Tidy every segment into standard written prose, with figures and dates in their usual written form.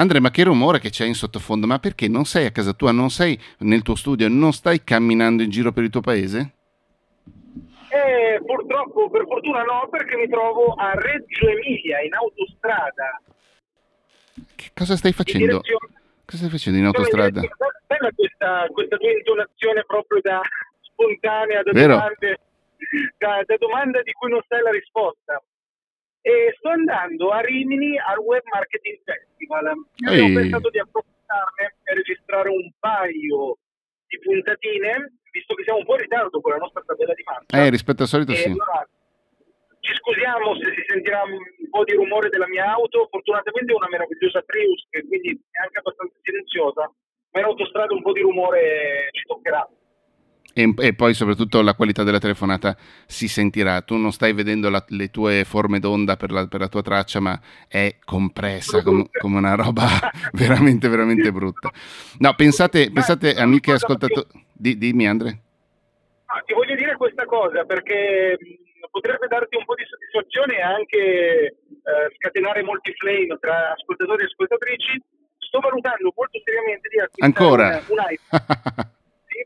Andrea, ma che rumore che c'è in sottofondo? Ma perché non sei a casa tua, non sei nel tuo studio, non stai camminando in giro per il tuo paese? Purtroppo, per fortuna no, perché mi trovo a Reggio Emilia, in autostrada. Che cosa stai facendo? Cosa stai facendo in autostrada? Bella questa tua intonazione proprio da spontanea, da domanda di cui non sai la risposta. E sto andando a Rimini al Web Marketing Festival. Ho pensato di approfittarne e registrare un paio di puntatine, visto che siamo un po' in ritardo con la nostra tabella di marcia. Rispetto al solito sì. Allora, ci scusiamo se si sentirà un po' di rumore della mia auto. Fortunatamente è una meravigliosa Prius, che quindi è anche abbastanza silenziosa, ma in autostrada un po' di rumore ci toccherà. E poi soprattutto la qualità della telefonata si sentirà. Tu non stai vedendo le tue forme d'onda per la tua traccia, ma è compressa come una roba veramente veramente brutta. No, pensate amiche ascoltatori, dimmi Andre. Ti voglio dire questa cosa perché potrebbe darti un po' di soddisfazione e anche scatenare molti flame tra ascoltatori e ascoltatrici. Sto valutando molto seriamente di acquistare un iPhone.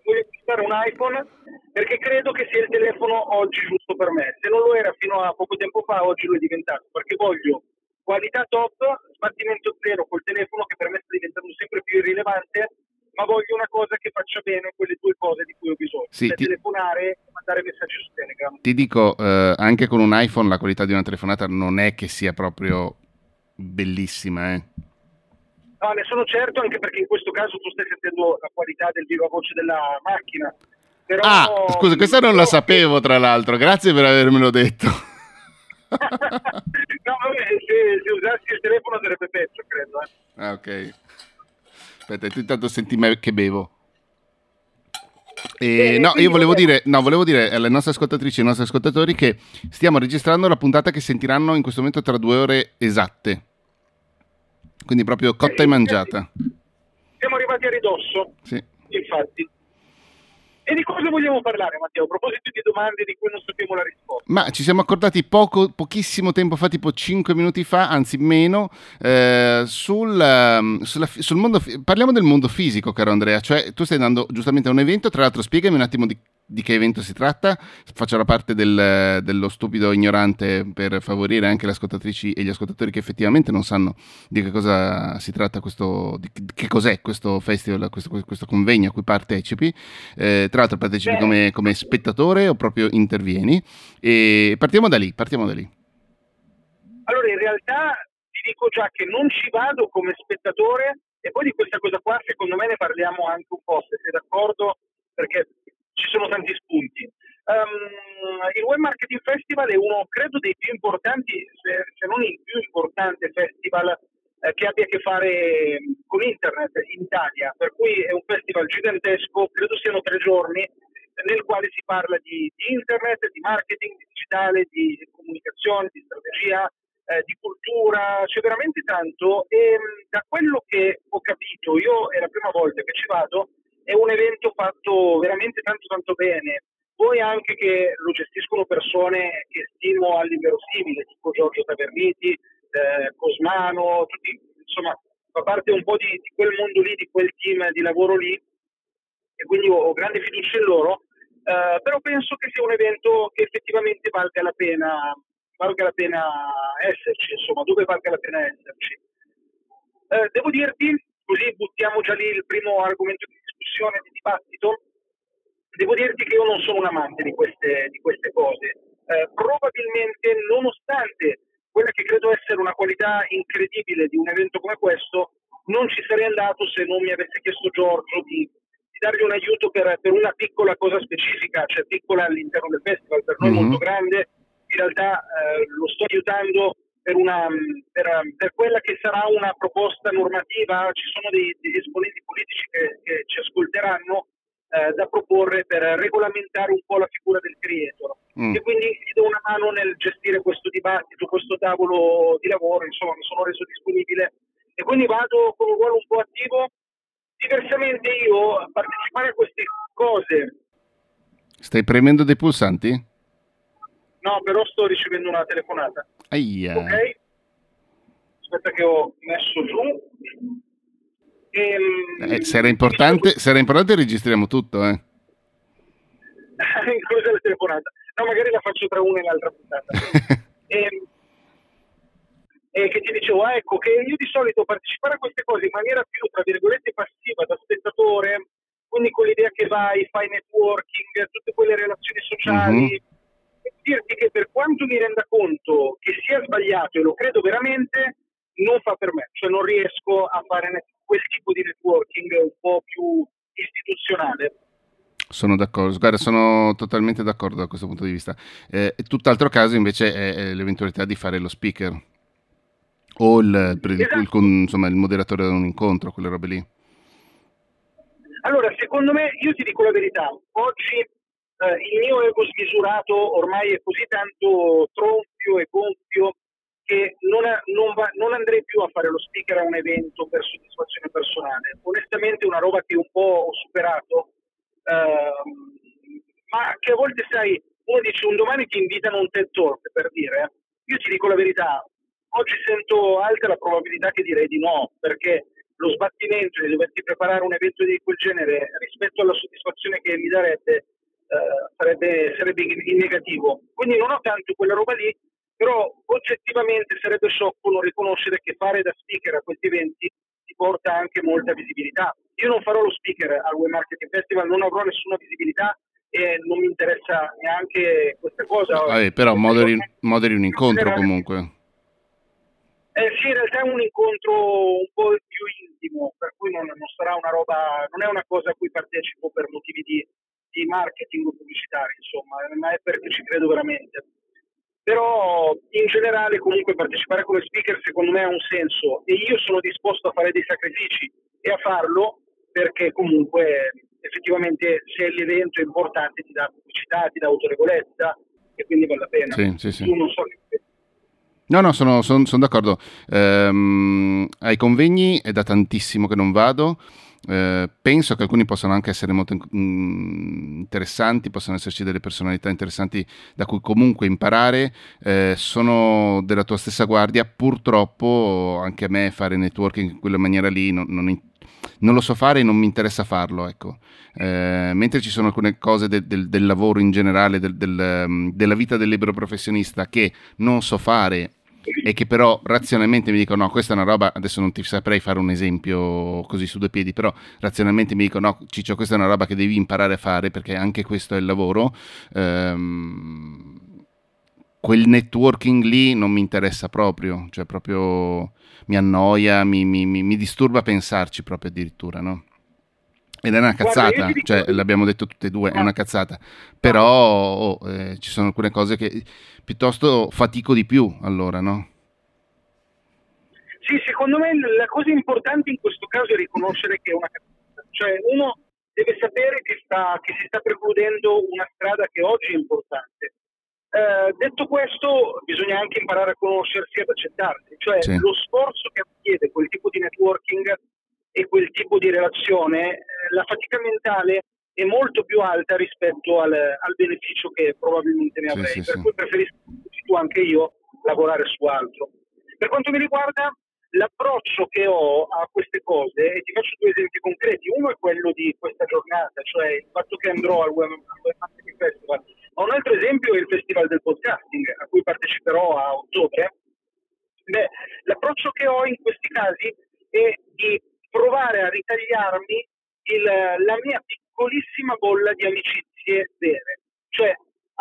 Voglio acquistare un iPhone perché credo che sia il telefono oggi giusto per me. Se non lo era fino a poco tempo fa, oggi lo è diventato, perché voglio qualità top, sbattimento zero col telefono, che per me sta diventando sempre più irrilevante, ma voglio una cosa che faccia bene quelle due cose di cui ho bisogno, sì, cioè telefonare e mandare messaggi su Telegram. Ti dico, anche con un iPhone la qualità di una telefonata non è che sia proprio bellissima, No, ne sono certo, anche perché in questo caso tu stai sentendo la qualità del viva voce della macchina. Però... scusa, questa non la sapevo, tra l'altro. Grazie per avermelo detto. No, vabbè, se usassi il telefono sarebbe peggio, credo. Ah, ok. Aspetta, tu intanto senti me che bevo. Volevo dire alle nostre ascoltatrici e ai nostri ascoltatori che stiamo registrando la puntata che sentiranno in questo momento tra 2 ore esatte. Quindi proprio cotta e mangiata. Siamo arrivati a ridosso, sì. Infatti. E di cosa vogliamo parlare, Matteo? A proposito di domande di cui non sappiamo la risposta. Ma ci siamo accordati pochissimo tempo fa, tipo 5 minuti fa, anzi meno, sul mondo. Parliamo del mondo fisico, caro Andrea. Cioè, tu stai andando giustamente a un evento, tra l'altro spiegami un attimo di che evento si tratta. Faccio la parte dello stupido ignorante per favorire anche le ascoltatrici e gli ascoltatori che effettivamente non sanno di che cosa si tratta che cos'è questo festival, questo convegno a cui partecipi. Tra l'altro partecipi come spettatore o proprio intervieni, e partiamo da lì. Allora, in realtà ti dico già che non ci vado come spettatore, e poi di questa cosa qua secondo me ne parliamo anche un po', se sei d'accordo, perché ci sono tanti spunti. Il Web Marketing Festival è uno, credo, dei più importanti, se non il più importante festival che abbia a che fare con internet in Italia, per cui è un festival gigantesco, credo siano 3 giorni, nel quale si parla di internet, di marketing, di digitale, di comunicazione, di strategia, di cultura, c'è veramente tanto, e da quello che ho capito, io è la prima volta che ci vado, è un evento fatto veramente tanto tanto bene, poi anche che lo gestiscono persone che stimo all'inverosimile, tipo Giorgio Taverniti, Cosmano, tutti, insomma fa parte un po' di quel mondo lì, di quel team di lavoro lì, e quindi ho grande fiducia in loro, però penso che sia un evento che effettivamente valga la pena esserci, insomma, dove valga la pena esserci. Devo dirti, così buttiamo già lì il primo argomento di discussione, di dibattito, devo dirti che io non sono un amante di queste cose, probabilmente nonostante quella che credo essere una qualità incredibile di un evento come questo, non ci sarei andato se non mi avesse chiesto Giorgio di dargli un aiuto per una piccola cosa specifica, cioè piccola all'interno del festival, per noi molto grande, in realtà lo sto aiutando per quella che sarà una proposta normativa. Ci sono degli esponenti politici che ci ascolteranno, da proporre per regolamentare un po' la figura del creator, e quindi gli do una mano nel gestire questo dibattito, questo tavolo di lavoro, insomma mi sono reso disponibile e quindi vado con un ruolo un po' attivo. Diversamente io partecipare a queste cose... Stai premendo dei pulsanti? No, però sto ricevendo una telefonata. Aia. Ok? Aspetta che ho messo giù. se era importante registriamo tutto, inclusa la telefonata. No, magari la faccio tra una e l'altra puntata. Che ti dicevo, ecco, che io di solito partecipare a queste cose in maniera più, tra virgolette, passiva, da spettatore, quindi con l'idea che vai, fai networking, tutte quelle relazioni sociali, e dirti che per quanto mi renda conto che sia sbagliato, e lo credo veramente, non fa per me, cioè non riesco a fare quel tipo di networking un po' più istituzionale. Sono d'accordo, guarda, sono totalmente d'accordo da questo punto di vista. Tutt'altro caso invece è l'eventualità di fare lo speaker o il moderatore di un incontro, quelle robe lì. Allora, secondo me, io ti dico la verità, oggi il mio ego smisurato ormai è così tanto tronfio e gonfio che non andrei più a fare lo speaker a un evento per soddisfazione personale. Onestamente è una roba che un po' ho superato, ma che a volte, sai, uno dice un domani ti invitano un TED Talk, per dire. Io ti dico la verità, oggi sento alta la probabilità che direi di no, perché lo sbattimento di doverti preparare un evento di quel genere rispetto alla soddisfazione che mi darebbe sarebbe in negativo. Quindi non ho tanto quella roba lì, però oggettivamente sarebbe sciocco non riconoscere che fare da speaker a questi eventi ti porta anche molta visibilità. Io non farò lo speaker al Web Marketing Festival, non avrò nessuna visibilità e non mi interessa neanche questa cosa. Però moderi un incontro comunque. Sì, in realtà è un incontro un po' più intimo, per cui non sarà una roba, non è una cosa a cui partecipo per motivi di marketing o pubblicitari, insomma, ma è perché ci credo veramente. Però in generale comunque partecipare come speaker secondo me ha un senso e io sono disposto a fare dei sacrifici e a farlo perché comunque effettivamente se l'evento è importante ti dà pubblicità, ti dà autorevolezza e quindi vale la pena. Sì. Io non so che... No, sono d'accordo. Ai convegni è da tantissimo che non vado. Penso che alcuni possano anche essere molto interessanti, possono esserci delle personalità interessanti da cui comunque imparare. Sono della tua stessa guardia, purtroppo anche a me fare networking in quella maniera lì non lo so fare e non mi interessa farlo, ecco. Mentre ci sono alcune cose del lavoro in generale, della vita del libero professionista che non so fare e che però razionalmente mi dico no, questa è una roba, adesso non ti saprei fare un esempio così su due piedi, però razionalmente mi dico no Ciccio, questa è una roba che devi imparare a fare perché anche questo è il lavoro, quel networking lì non mi interessa proprio, cioè proprio mi annoia, mi disturba pensarci proprio addirittura, no? Ed è una cazzata, cioè l'abbiamo detto tutte e due, è una cazzata, però ci sono alcune cose che piuttosto fatico di più, allora, no? Sì, secondo me la cosa importante in questo caso è riconoscere che è una cazzata, cioè uno deve sapere che si sta precludendo una strada che oggi è importante. Detto questo, bisogna anche imparare a conoscersi e ad accettarsi, cioè lo sforzo che richiede quel tipo di networking e quel tipo di relazione, la fatica mentale è molto più alta rispetto al beneficio che probabilmente ne avrei, per cui preferisco anche io lavorare su altro. Per quanto mi riguarda, l'approccio che ho a queste cose, e ti faccio due esempi concreti, uno è quello di questa giornata, cioè il fatto che andrò al Web Marketing Festival, ma un altro esempio è il Festival del Podcasting, a cui parteciperò a ottobre. L'approccio che ho in questi casi è di provare a ritagliarmi la mia piccolissima bolla di amicizie vere. Cioè,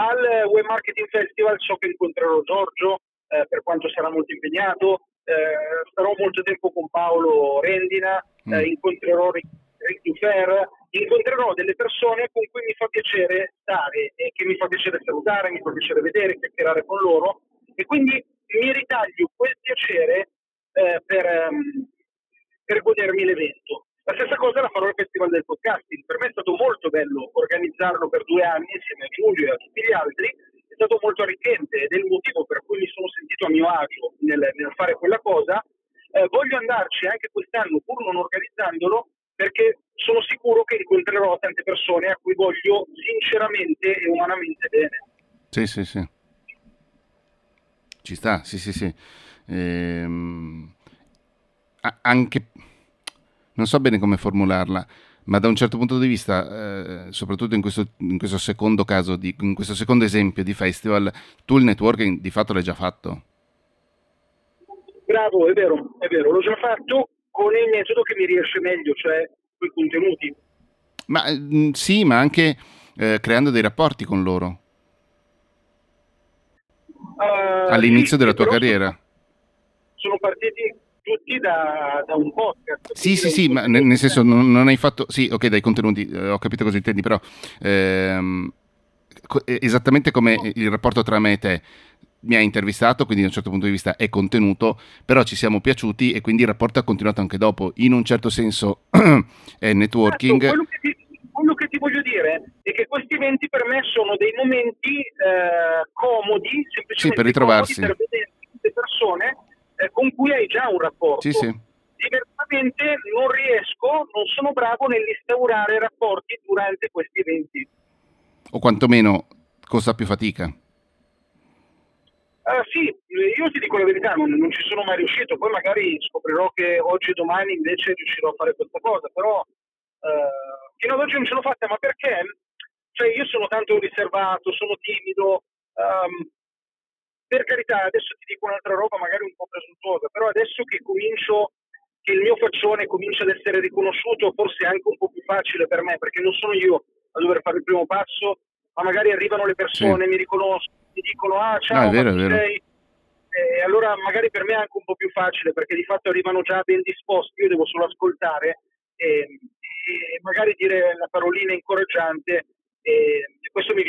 al Web Marketing Festival so che incontrerò Giorgio, per quanto sarà molto impegnato, starò molto tempo con Paolo Rendina, incontrerò Ricky Fair, incontrerò delle persone con cui mi fa piacere stare e che mi fa piacere salutare, mi fa piacere vedere, chiacchierare con loro, e quindi mi ritaglio quel piacere per godermi l'evento. La stessa cosa la farò al Festival del Podcasting. Per me è stato molto bello organizzarlo per 2 anni insieme a Giulio e a tutti gli altri, è stato molto arricchente ed è il motivo per cui mi sono sentito a mio agio nel fare quella cosa. Voglio andarci anche quest'anno pur non organizzandolo perché sono sicuro che incontrerò tante persone a cui voglio sinceramente e umanamente bene. Sì. Ci sta, sì. Anche non so bene come formularla, ma da un certo punto di vista, soprattutto in questo secondo caso, in questo secondo esempio di festival, tu il networking di fatto l'hai già fatto. Bravo, è vero, l'ho già fatto con il metodo che mi riesce meglio, cioè con i contenuti. Ma sì, ma anche creando dei rapporti con loro. All'inizio della tua carriera. Sono partiti tutti da un podcast. Sì, ma nel senso non hai fatto... Sì, ok, dai contenuti, ho capito cosa intendi, però esattamente come il rapporto tra me e te. Mi hai intervistato, quindi da un certo punto di vista è contenuto, però ci siamo piaciuti e quindi il rapporto ha continuato anche dopo. In un certo senso è networking. Esatto, quello che ti voglio dire è che questi eventi per me sono dei momenti comodi, semplicemente sì, per ritrovarsi, comodi per vedere le persone con cui hai già un rapporto. Sì, sì. Diversamente non sono bravo nell'instaurare rapporti durante questi eventi. O quantomeno costa più fatica. Sì, io ti dico la verità, non ci sono mai riuscito, poi magari scoprirò che oggi e domani invece riuscirò a fare questa cosa, però fino ad oggi non ce l'ho fatta, ma perché? Cioè io sono tanto riservato, sono timido, per carità, adesso ti dico un'altra roba magari un po' presuntuosa, però adesso che il mio faccione comincia ad essere riconosciuto, forse è anche un po' più facile per me, perché non sono io a dover fare il primo passo, ma magari arrivano le persone, sì. Mi riconoscono, mi dicono ciao, è vero. Sei? E allora magari per me è anche un po' più facile, perché di fatto arrivano già ben disposti, io devo solo ascoltare e magari dire la parolina incoraggiante e questo mi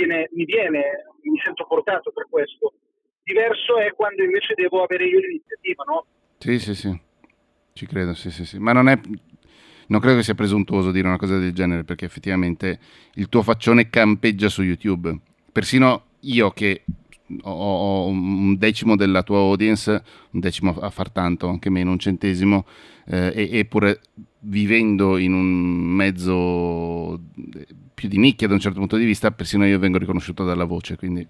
sento portato per questo. Diverso è quando invece devo avere io l'iniziativa, no? Sì, ci credo, sì, ma non credo che sia presuntuoso dire una cosa del genere, perché effettivamente il tuo faccione campeggia su YouTube, persino io che ho un decimo della tua audience, un decimo a far tanto, anche meno, un centesimo, eppure vivendo in un mezzo più di nicchia da un certo punto di vista, persino io vengo riconosciuto dalla voce, quindi...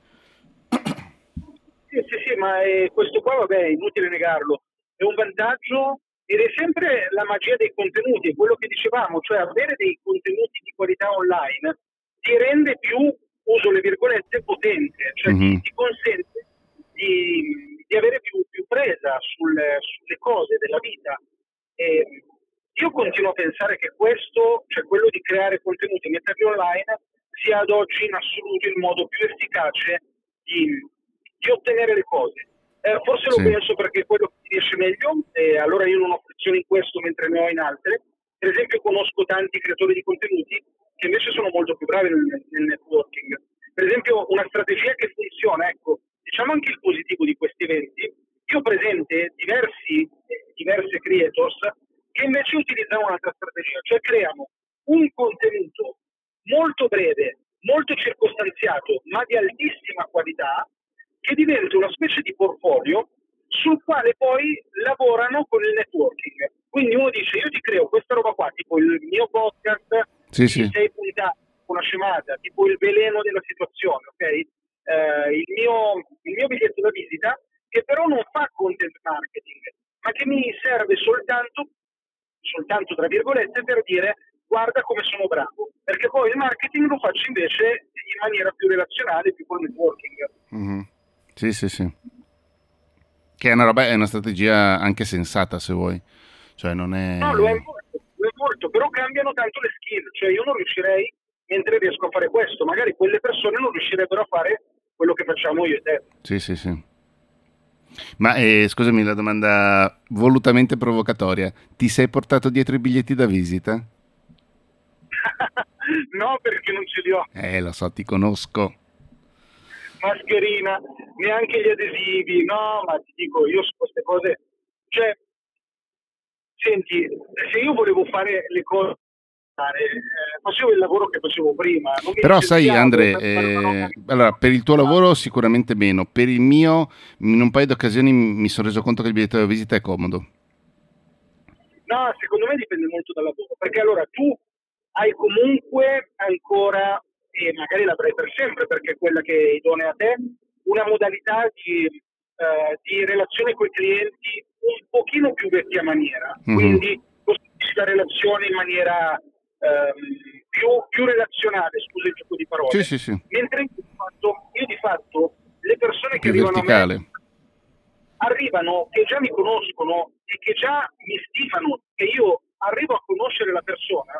Sì, ma questo qua, vabbè, è inutile negarlo, è un vantaggio ed è sempre la magia dei contenuti, quello che dicevamo, cioè avere dei contenuti di qualità online ti rende più... uso le virgolette, potente, cioè ti consente di avere più presa sulle cose della vita. E io continuo a pensare che questo, cioè quello di creare contenuti e metterli online, sia ad oggi in assoluto il modo più efficace di ottenere le cose. Forse lo penso perché è quello che riesce meglio, e allora io non ho frizione in questo mentre ne ho in altre. Per esempio conosco tanti creatori di contenuti che invece sono molto più bravi nel networking. Per esempio una strategia che funziona, ecco, diciamo anche il positivo di questi eventi, io ho presente diverse creators che invece utilizzano un'altra strategia, cioè creano un contenuto molto breve, molto circostanziato, ma di altissima qualità, che diventa una specie di portfolio sul quale poi lavorano con il networking. Quindi uno dice, io ti creo questa roba qua, tipo il mio podcast, sì. 6 puntate, una scemata, tipo il veleno della situazione, ok? Il mio biglietto da visita, che però non fa content marketing, ma che mi serve soltanto tra virgolette, per dire, guarda come sono bravo, perché poi il marketing lo faccio invece in maniera più relazionale, più con il networking. Mm-hmm. Sì. Che è una strategia anche sensata, se vuoi. Cioè non è... No, lo è molto, però cambiano tanto le skill, cioè io non riuscirei, mentre riesco a fare questo, magari quelle persone non riuscirebbero a fare quello che facciamo io e te. Sì. Ma scusami la domanda volutamente provocatoria, ti sei portato dietro i biglietti da visita? No, perché non ce li ho. Lo so, ti conosco. Mascherina, neanche gli adesivi, no, ma ti dico, io su queste cose, cioè... Senti, se io volevo fare le cose, facevo il lavoro che facevo prima. Però sai Andre, allora, per il tuo lavoro sicuramente meno, per il mio in un paio di occasioni mi sono reso conto che il biglietto da visita è comodo. No, secondo me dipende molto dal lavoro, perché allora tu hai comunque ancora, e magari l'avrai per sempre perché è quella che è idonea a te, una modalità di relazione con i clienti un pochino più vecchia maniera, quindi lo relazione in maniera più relazionale, scusa il gioco di parole. Sì, sì, sì. Mentre io di fatto le persone che arrivano verticale. A me arrivano che già mi conoscono e che già mi stimano, che io arrivo a conoscere la persona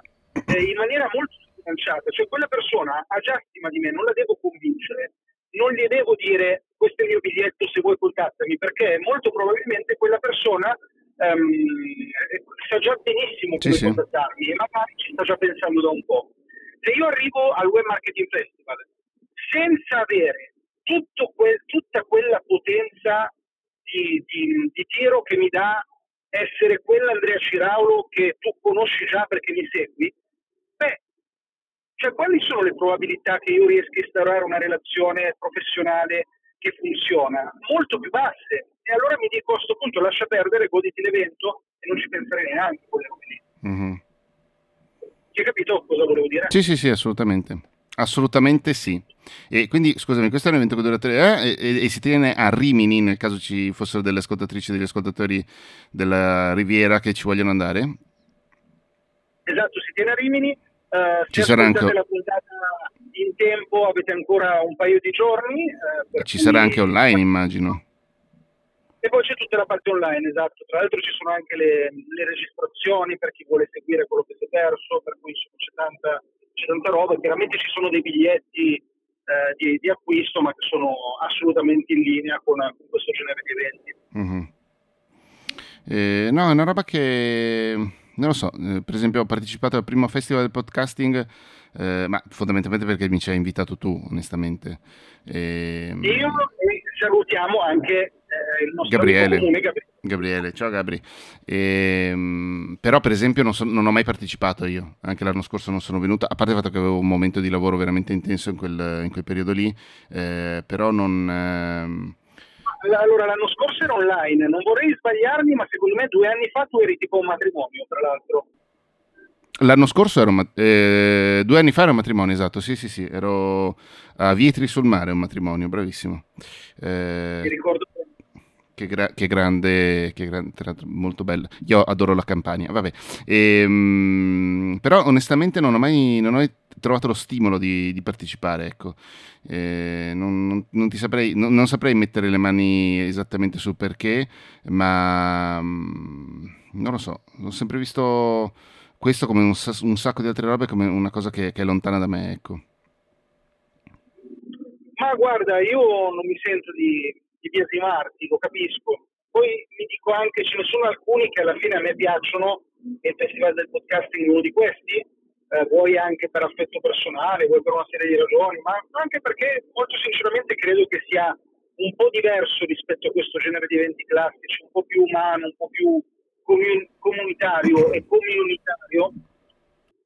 in maniera molto sbilanciata, cioè quella persona ha già stima di me, non la devo convincere, non gli devo dire questo è il mio biglietto, se vuoi contattami, perché molto probabilmente quella persona sa già benissimo come contattarmi e magari ci sta già pensando da un po'. Se io arrivo al Web Marketing Festival senza avere tutta quella potenza di tiro che mi dà essere quell'Andrea Ciraulo che tu conosci già perché mi segui, cioè quali sono le probabilità che io riesca a instaurare una relazione professionale che funziona? Molto più basse. E allora mi dico a questo punto lascia perdere, goditi l'evento e non ci penserei neanche. Mm-hmm. Ti hai capito cosa volevo dire? Sì, sì, sì, assolutamente. Assolutamente sì. E quindi, scusami, questo è un evento che dura 3 e si tiene a Rimini, nel caso ci fossero delle ascoltatrici e degli ascoltatori della Riviera che ci vogliono andare? Esatto, si tiene a Rimini. Ci sarà anche la puntata in tempo, avete ancora un paio di giorni. Ci sarà anche online, immagino. E poi c'è tutta la parte online, esatto. Tra l'altro ci sono anche le registrazioni per chi vuole seguire quello che si è perso, per cui c'è tanta roba. Chiaramente ci sono dei biglietti di acquisto, ma che sono assolutamente in linea con questo genere di eventi. Mm-hmm. No, è una roba che non lo so, per esempio ho partecipato al primo festival del podcasting, ma fondamentalmente perché mi ci hai invitato tu, onestamente. Io salutiamo anche il nostro Gabriele. Comune, Gabriele, ciao Gabri. Però per esempio non ho mai partecipato io, anche l'anno scorso non sono venuto, a parte il fatto che avevo un momento di lavoro veramente intenso in quel periodo lì, però non... Allora, l'anno scorso era online, non vorrei sbagliarmi, ma secondo me 2 anni fa tu eri tipo un matrimonio, tra l'altro. L'anno scorso era 2 anni fa era un matrimonio, esatto, sì, ero a Vietri sul Mare, un matrimonio, bravissimo. Ti ricordo. Che grande, molto bella. Io adoro la Campania, vabbè. Però onestamente non ho mai trovato lo stimolo di partecipare, ecco. Non saprei mettere le mani esattamente sul perché, ma non lo so. Ho sempre visto questo come un sacco di altre robe, come una cosa che è lontana da me, ecco. Ma guarda, io non mi sento di biasimarti, lo capisco. Poi mi dico anche, ce ne sono alcuni che alla fine a me piacciono, e il Festival del Podcasting è uno di questi, vuoi anche per affetto personale, vuoi per una serie di ragioni, ma anche perché molto sinceramente credo che sia un po' diverso rispetto a questo genere di eventi classici, un po' più umano, un po' più comunitario e comunitario.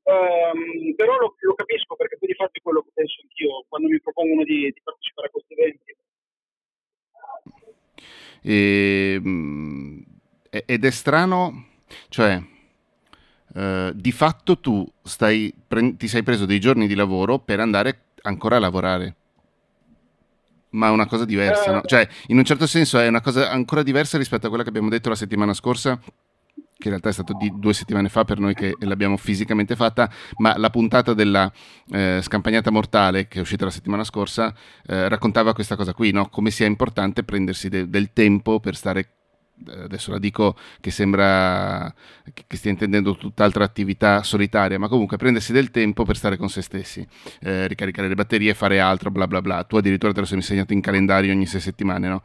Però lo capisco, perché poi di fatto è quello che penso anch'io quando mi propongono di partecipare a questi eventi. Ed è strano, cioè di fatto tu ti sei preso dei giorni di lavoro per andare ancora a lavorare, ma è una cosa diversa, no? Cioè in un certo senso è una cosa ancora diversa rispetto a quella che abbiamo detto la settimana scorsa, che in realtà è stato di 2 settimane fa per noi che l'abbiamo fisicamente fatta, ma la puntata della scampagnata mortale che è uscita la settimana scorsa raccontava questa cosa qui, no? Come sia importante prendersi del tempo per stare, adesso la dico che sembra che stia intendendo tutt'altra attività solitaria, ma comunque prendersi del tempo per stare con se stessi, ricaricare le batterie, fare altro, bla bla bla. Tu addirittura te lo sei segnato in calendario ogni 6 settimane, no?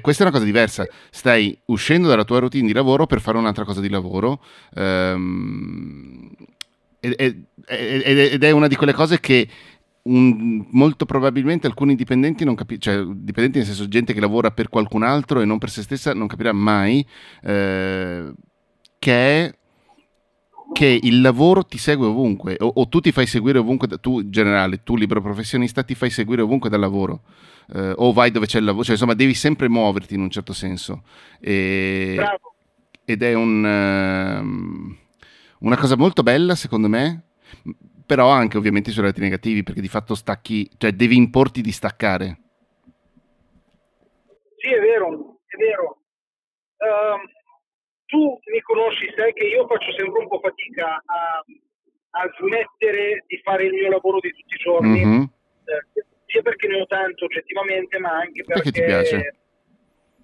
Questa è una cosa diversa, stai uscendo dalla tua routine di lavoro per fare un'altra cosa di lavoro, ed è una di quelle cose che molto probabilmente alcuni dipendenti non capiscono, cioè dipendenti nel senso gente che lavora per qualcun altro e non per se stessa, non capirà mai che il lavoro ti segue ovunque, o tu ti fai seguire ovunque, tu generale, tu libero professionista ti fai seguire ovunque dal lavoro, o vai dove c'è il lavoro, cioè insomma devi sempre muoverti in un certo senso, ed è una cosa molto bella secondo me, però anche ovviamente sui lati negativi, perché di fatto stacchi, cioè devi importi di staccare. Sì, è vero. tu mi conosci, sai che io faccio sempre un po' fatica a smettere di fare il mio lavoro di tutti i giorni, mm-hmm. Sia perché ne ho tanto oggettivamente, ma anche perché ti piace?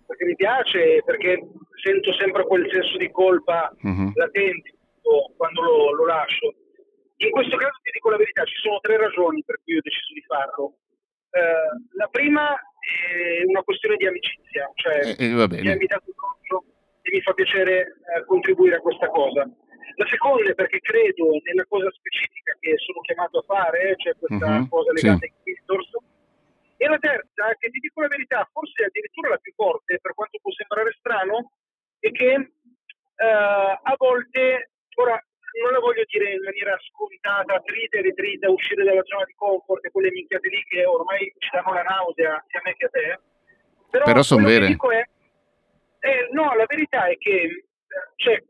Perché mi piace, perché sento sempre quel senso di colpa mm-hmm. latente quando lo lascio. In questo caso ti dico la verità, ci sono 3 ragioni per cui ho deciso di farlo. La prima è una questione di amicizia, cioè va bene. Mi ha invitato il corso e mi fa piacere contribuire a questa cosa. La seconda è perché credo nella cosa specifica che sono chiamato a fare, cioè questa mm-hmm. cosa legata ai visitors. E la terza, che ti dico la verità, forse addirittura la più forte, per quanto può sembrare strano, è che a volte, ora non la voglio dire in maniera scontata, trita e ritrita, uscire dalla zona di comfort e quelle minchiate lì che ormai ci danno la nausea, sia a me che a te, però sono vere. Dico no, la verità è che cioè,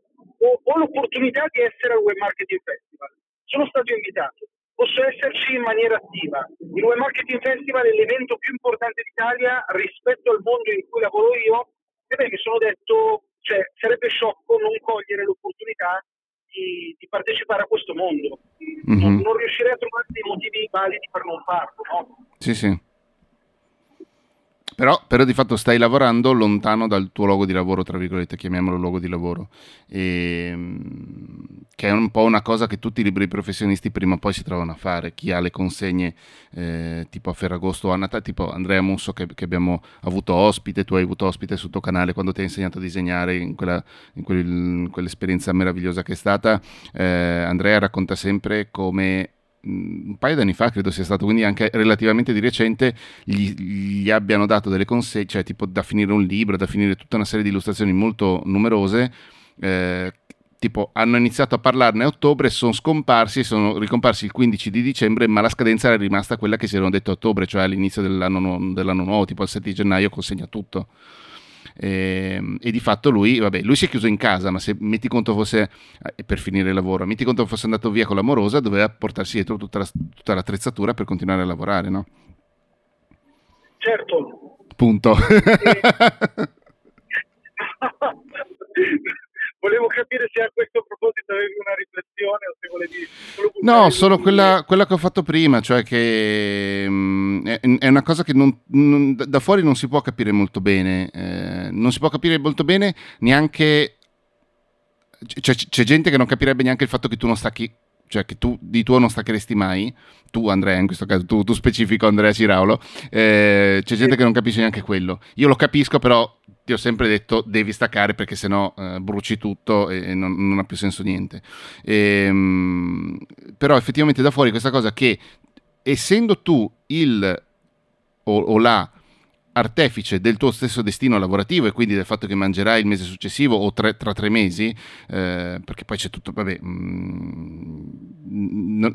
ho l'opportunità di essere al Web Marketing Festival, sono stato invitato, posso esserci in maniera attiva. Il Web Marketing Festival è l'evento più importante d'Italia rispetto al mondo in cui lavoro io, e mi sono detto, cioè, sarebbe sciocco non cogliere l'opportunità di partecipare a questo mondo. Mm-hmm. Non riuscirei a trovare dei motivi validi per non farlo, no? Sì, sì. Però di fatto stai lavorando lontano dal tuo luogo di lavoro, tra virgolette, chiamiamolo luogo di lavoro, che è un po' una cosa che tutti i liberi professionisti prima o poi si trovano a fare. Chi ha le consegne tipo a Ferragosto o a Natale, tipo Andrea Musso che abbiamo avuto ospite, tu hai avuto ospite sul tuo canale quando ti hai insegnato a disegnare in quell'esperienza meravigliosa che è stata, Andrea racconta sempre come un paio d'anni fa, credo sia stato, quindi anche relativamente di recente, gli abbiano dato delle consegne, cioè tipo da finire un libro, da finire tutta una serie di illustrazioni molto numerose, tipo hanno iniziato a parlarne a ottobre, sono scomparsi, sono ricomparsi il 15 di dicembre, ma la scadenza era rimasta quella che si erano dette a ottobre, cioè all'inizio dell'anno nuovo, tipo il 7 di gennaio consegna tutto. E di fatto lui si è chiuso in casa, ma se metti conto fosse per finire il lavoro, metti conto fosse andato via con l'amorosa, doveva portarsi dietro tutta l'attrezzatura per continuare a lavorare, no? Certo. Punto. Volevo capire se a questo proposito avevi una riflessione o se volevi... No, solo quella che ho fatto prima, cioè che è una cosa che non da fuori non si può capire molto bene, neanche... Cioè, c'è gente che non capirebbe neanche il fatto che tu non stacchi, cioè che tu di tuo non staccheresti mai, tu Andrea in questo caso, tu specifico Andrea Ciraulo, c'è gente che non capisce neanche quello. Io lo capisco, però... Ti ho sempre detto devi staccare perché sennò bruci tutto e non ha più senso niente. Però effettivamente da fuori questa cosa che essendo tu il o la artefice del tuo stesso destino lavorativo e quindi del fatto che mangerai il mese successivo o tra 3 mesi, perché poi c'è tutto, vabbè,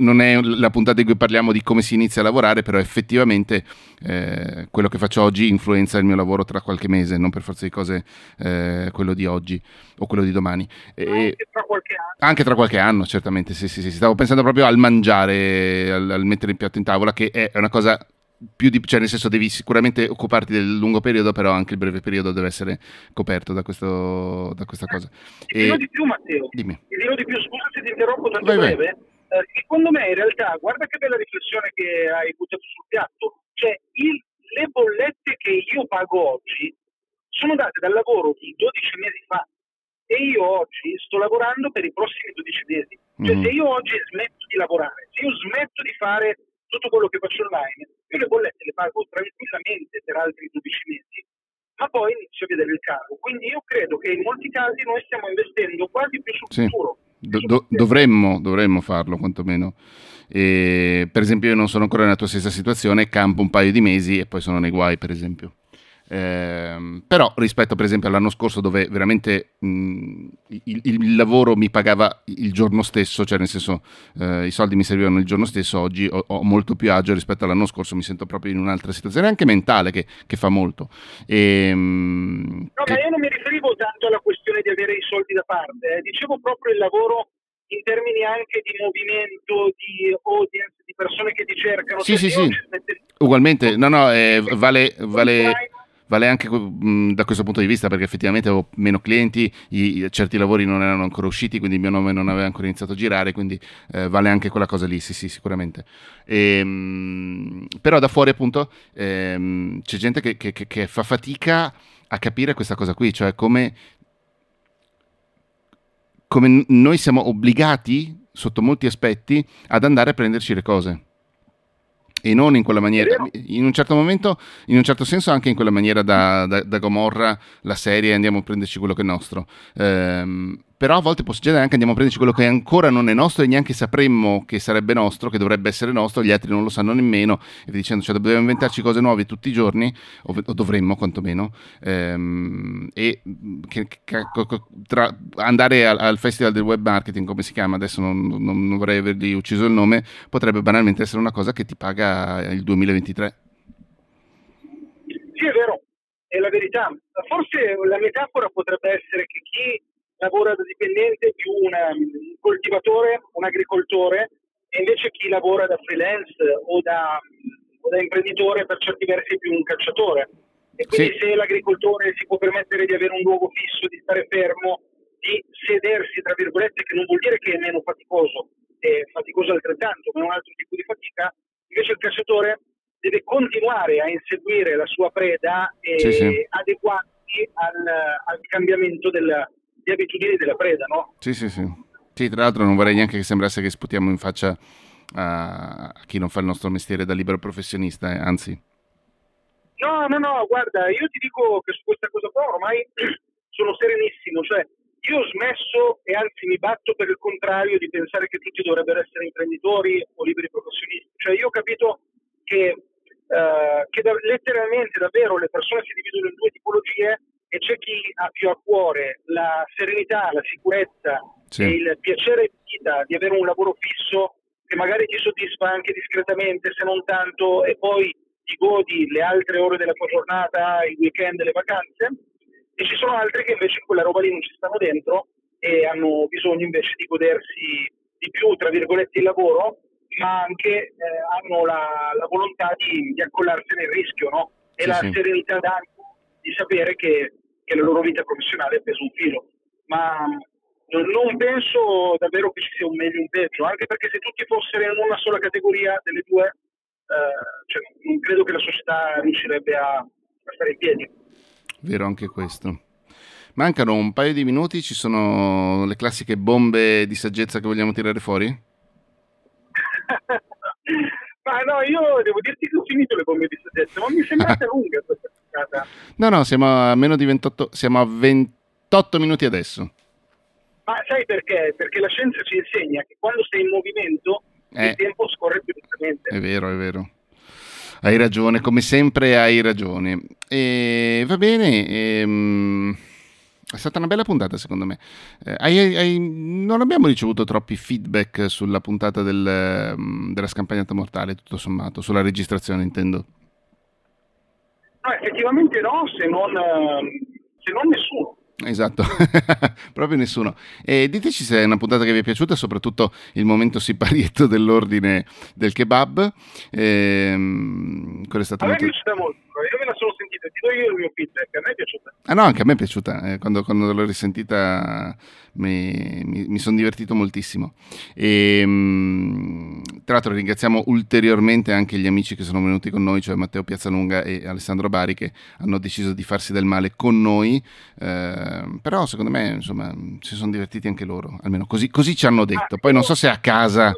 non è la puntata in cui parliamo di come si inizia a lavorare, però effettivamente quello che faccio oggi influenza il mio lavoro tra qualche mese, non per forza di cose quello di oggi o quello di domani. Anche tra qualche anno, certamente, sì. Stavo pensando proprio al mangiare, al mettere il piatto in tavola, che è una cosa... cioè nel senso devi sicuramente occuparti del lungo periodo, però anche il breve periodo deve essere coperto da questa cosa. Ti dirò di più, Matteo. Dimmi. Ti dirò di più, scusa se ti interrompo tanto breve. Secondo me in realtà, guarda che bella riflessione che hai buttato sul piatto, cioè le bollette che io pago oggi sono date dal lavoro di 12 mesi fa e io oggi sto lavorando per i prossimi 12 mesi. Cioè se io oggi smetto di lavorare, se io smetto di fare tutto quello che faccio online, io le bollette le pago tranquillamente per altri 12 mesi, ma poi inizio a vedere il calo. Quindi io credo che in molti casi noi stiamo investendo quasi più sul futuro. Dovremmo farlo quantomeno. Per esempio io non sono ancora nella tua stessa situazione, campo un paio di mesi e poi sono nei guai, per esempio. Però rispetto per esempio all'anno scorso dove veramente il lavoro mi pagava il giorno stesso, cioè nel senso i soldi mi servivano il giorno stesso, oggi ho molto più agio rispetto all'anno scorso, mi sento proprio in un'altra situazione anche mentale che fa molto ma io non mi riferivo tanto alla questione di avere i soldi da parte, dicevo proprio il lavoro in termini anche di movimento, di audience, di persone che ti cercano. Ugualmente, vale vale anche da questo punto di vista, perché effettivamente avevo meno clienti, certi lavori non erano ancora usciti, quindi il mio nome non aveva ancora iniziato a girare, quindi vale anche quella cosa lì, sì sicuramente. Però da fuori appunto c'è gente che fa fatica a capire questa cosa qui, cioè come noi siamo obbligati sotto molti aspetti ad andare a prenderci le cose. E non in quella maniera, in un certo momento, in un certo senso anche in quella maniera da Gomorra, la serie, andiamo a prenderci quello che è nostro, però a volte può succedere anche andiamo a prenderci quello che ancora non è nostro e neanche sapremmo che sarebbe nostro, che dovrebbe essere nostro, gli altri non lo sanno nemmeno, e dicendo, cioè dobbiamo inventarci cose nuove tutti i giorni, o dovremmo quantomeno, e tra andare al festival del web marketing, come si chiama, adesso non vorrei avergli ucciso il nome, potrebbe banalmente essere una cosa che ti paga il 2023. Sì, è vero, è la verità. Forse la metafora potrebbe essere che chi lavora da dipendente più un coltivatore, un agricoltore, e invece chi lavora da freelance o da imprenditore per certi versi è più un cacciatore. E quindi sì, se l'agricoltore si può permettere di avere un luogo fisso, di stare fermo, di sedersi, tra virgolette, che non vuol dire che è meno faticoso, è faticoso altrettanto, ma è un altro tipo di fatica, invece il cacciatore deve continuare a inseguire la sua preda e adeguarsi al cambiamento di abitudini della preda, no? Sì, tra l'altro non vorrei neanche che sembrasse che sputiamo in faccia a chi non fa il nostro mestiere da libero professionista, anzi. No, guarda, io ti dico che su questa cosa qua ormai sono serenissimo, cioè io ho smesso, e anzi mi batto per il contrario, di pensare che tutti dovrebbero essere imprenditori o liberi professionisti, cioè io ho capito che letteralmente davvero le persone si dividono in due tipologie, e c'è chi ha più a cuore la serenità, la sicurezza e il piacere di vita di avere un lavoro fisso che magari ti soddisfa anche discretamente, se non tanto, e poi ti godi le altre ore della tua giornata, i weekend, le vacanze, e ci sono altri che invece quella roba lì non ci stanno dentro e hanno bisogno invece di godersi di più, tra virgolette, il lavoro, ma anche hanno la volontà di accollarsene il rischio, no? E la serenità d'animo di sapere che la loro vita professionale è peso un filo, ma non penso davvero che ci sia un meglio e un peggio, anche perché se tutti fossero in una sola categoria delle due, cioè, non credo che la società riuscirebbe a stare in piedi. Vero anche questo. Mancano un paio di minuti, ci sono le classiche bombe di saggezza che vogliamo tirare fuori? Ma no, io devo dirti che ho finito le bombe di saggezza, ma mi è sembrata lunga questa puntata. No, siamo a meno di 28, siamo a 28 minuti adesso. Ma sai perché? Perché la scienza ci insegna che quando sei in movimento il tempo scorre più lentamente. È vero. Hai ragione, come sempre hai ragione. E va bene, è stata una bella puntata secondo me. Non abbiamo ricevuto troppi feedback sulla puntata della scampagnata mortale, tutto sommato, sulla registrazione intendo. No, effettivamente no, se non nessuno. Esatto, proprio nessuno. E diteci se è una puntata che vi è piaciuta, soprattutto il momento siparietto dell'ordine del kebab. Quello è stato molto... A me è piaciuta molto, io me la sono sentita, ti do io il mio feedback, a me è piaciuta. Ah no, anche a me è piaciuta, quando l'ho risentita mi sono divertito moltissimo. Tra l'altro ringraziamo ulteriormente anche gli amici che sono venuti con noi, cioè Matteo Piazzalunga e Alessandro Bari, che hanno deciso di farsi del male con noi, però secondo me insomma si sono divertiti anche loro, almeno così ci hanno detto. Poi non so se a casa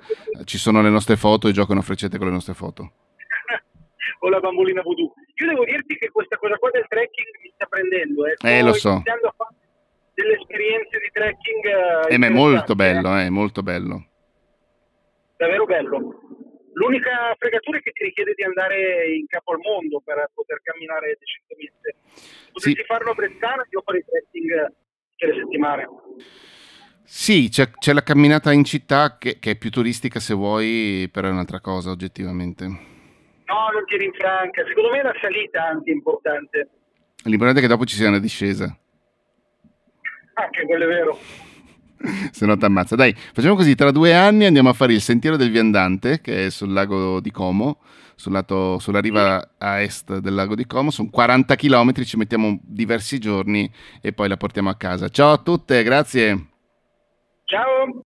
ci sono le nostre foto e giocano a freccette con le nostre foto o la bambolina voodoo. Io devo dirti che questa cosa qua del trekking mi sta prendendo, lo so, iniziando a fare delle esperienze di trekking ma è molto bello, davvero bello. L'unica fregatura è che ti richiede di andare in capo al mondo per poter camminare decentemente. Potresti farlo a Bressana, io farei trekking tutte le settimane. Sì, c'è la camminata in città che è più turistica se vuoi, però è un'altra cosa oggettivamente. No, non ti rinfranca. Secondo me la salita è anche importante. L'importante è che dopo ci sia una discesa. Anche quello è vero. Se no ti ammazza. Dai, facciamo così, tra 2 anni andiamo a fare il sentiero del viandante, che è sul lago di Como, sulla riva a est del lago di Como. Sono 40 chilometri, ci mettiamo diversi giorni e poi la portiamo a casa. Ciao a tutte, grazie. Ciao.